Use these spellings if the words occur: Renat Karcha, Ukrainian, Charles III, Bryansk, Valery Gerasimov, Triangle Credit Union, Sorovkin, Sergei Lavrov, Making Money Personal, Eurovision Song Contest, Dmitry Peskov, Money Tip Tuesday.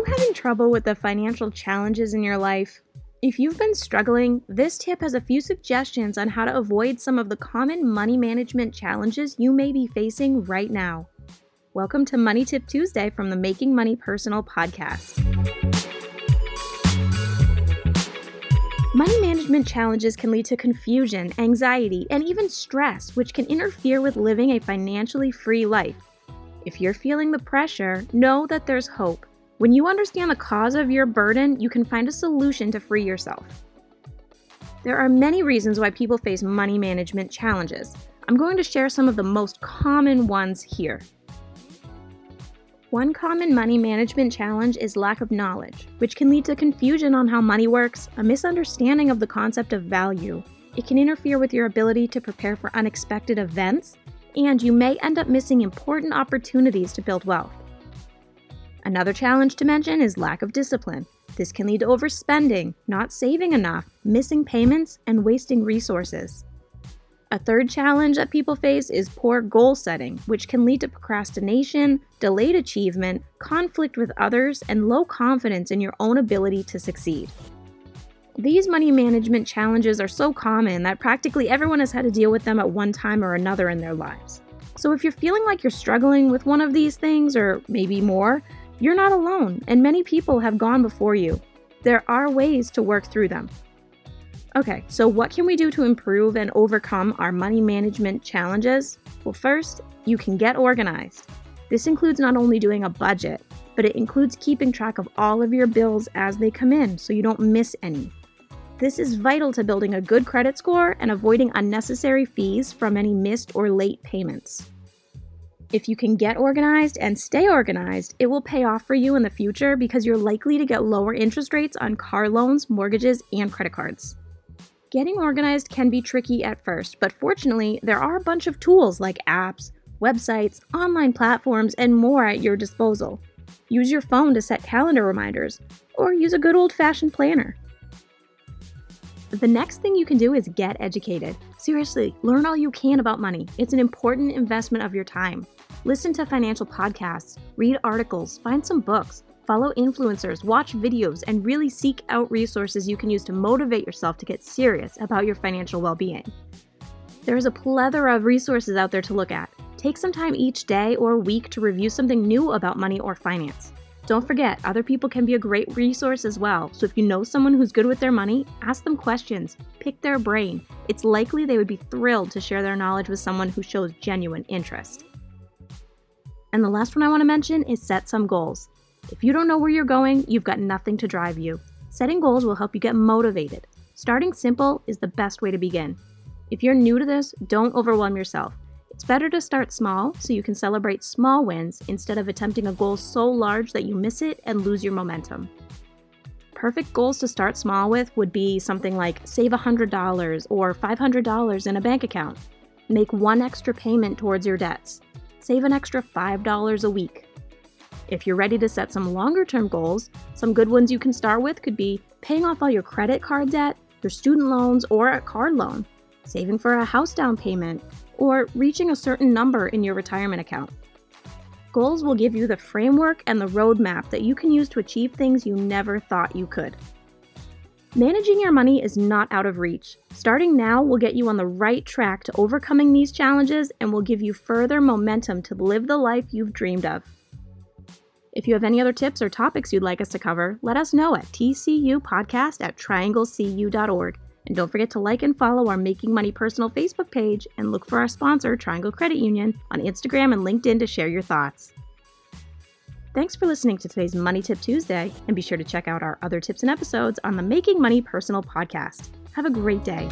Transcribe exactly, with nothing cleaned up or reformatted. you having trouble with the financial challenges in your life? If you've been struggling, this tip has a few suggestions on how to avoid some of the common money management challenges you may be facing right now. Welcome to Money Tip Tuesday from the Making Money Personal podcast. Money management challenges can lead to confusion, anxiety, and even stress, which can interfere with living a financially free life. If you're feeling the pressure, know that there's hope. When you understand the cause of your burden, you can find a solution to free yourself. There are many reasons why people face money management challenges. I'm going to share some of the most common ones here. One common money management challenge is lack of knowledge, which can lead to confusion on how money works, a misunderstanding of the concept of value. It can interfere with your ability to prepare for unexpected events, and you may end up missing important opportunities to build wealth. Another challenge to mention is lack of discipline. This can lead to overspending, not saving enough, missing payments, and wasting resources. A third challenge that people face is poor goal setting, which can lead to procrastination, delayed achievement, conflict with others, and low confidence in your own ability to succeed. These money management challenges are so common that practically everyone has had to deal with them at one time or another in their lives. So if you're feeling like you're struggling with one of these things, or maybe more, you're not alone, and many people have gone before you. There are ways to work through them. Okay, so what can we do to improve and overcome our money management challenges? Well, first, you can get organized. This includes not only doing a budget, but it includes keeping track of all of your bills as they come in so you don't miss any. This is vital to building a good credit score and avoiding unnecessary fees from any missed or late payments. If you can get organized and stay organized, it will pay off for you in the future because you're likely to get lower interest rates on car loans, mortgages, and credit cards. Getting organized can be tricky at first, but fortunately, there are a bunch of tools like apps, websites, online platforms, and more at your disposal. Use your phone to set calendar reminders, or use a good old-fashioned planner. The next thing you can do is get educated. Seriously, learn all you can about money. It's an important investment of your time. Listen to financial podcasts, read articles, find some books, follow influencers, watch videos, and really seek out resources you can use to motivate yourself to get serious about your financial well-being. There is a plethora of resources out there to look at. Take some time each day or week to review something new about money or finance. Don't forget, other people can be a great resource as well, so if you know someone who's good with their money, ask them questions, pick their brain. It's likely they would be thrilled to share their knowledge with someone who shows genuine interest. And the last one I want to mention is set some goals. If you don't know where you're going, you've got nothing to drive you. Setting goals will help you get motivated. Starting simple is the best way to begin. If you're new to this, don't overwhelm yourself. It's better to start small so you can celebrate small wins instead of attempting a goal so large that you miss it and lose your momentum. Perfect goals to start small with would be something like save one hundred dollars or five hundred dollars in a bank account. Make one extra payment towards your debts. Save an extra five dollars a week. If you're ready to set some longer-term goals, some good ones you can start with could be paying off all your credit card debt, your student loans, or a car loan, saving for a house down payment, or reaching a certain number in your retirement account. Goals will give you the framework and the roadmap that you can use to achieve things you never thought you could. Managing your money is not out of reach. Starting now will get you on the right track to overcoming these challenges and will give you further momentum to live the life you've dreamed of. If you have any other tips or topics you'd like us to cover, let us know at T C U podcast at triangle C U dot org. And don't forget to like and follow our Making Money Personal Facebook page and look for our sponsor, Triangle Credit Union, on Instagram and LinkedIn to share your thoughts. Thanks for listening to today's Money Tip Tuesday, and be sure to check out our other tips and episodes on the Making Money Personal podcast. Have a great day.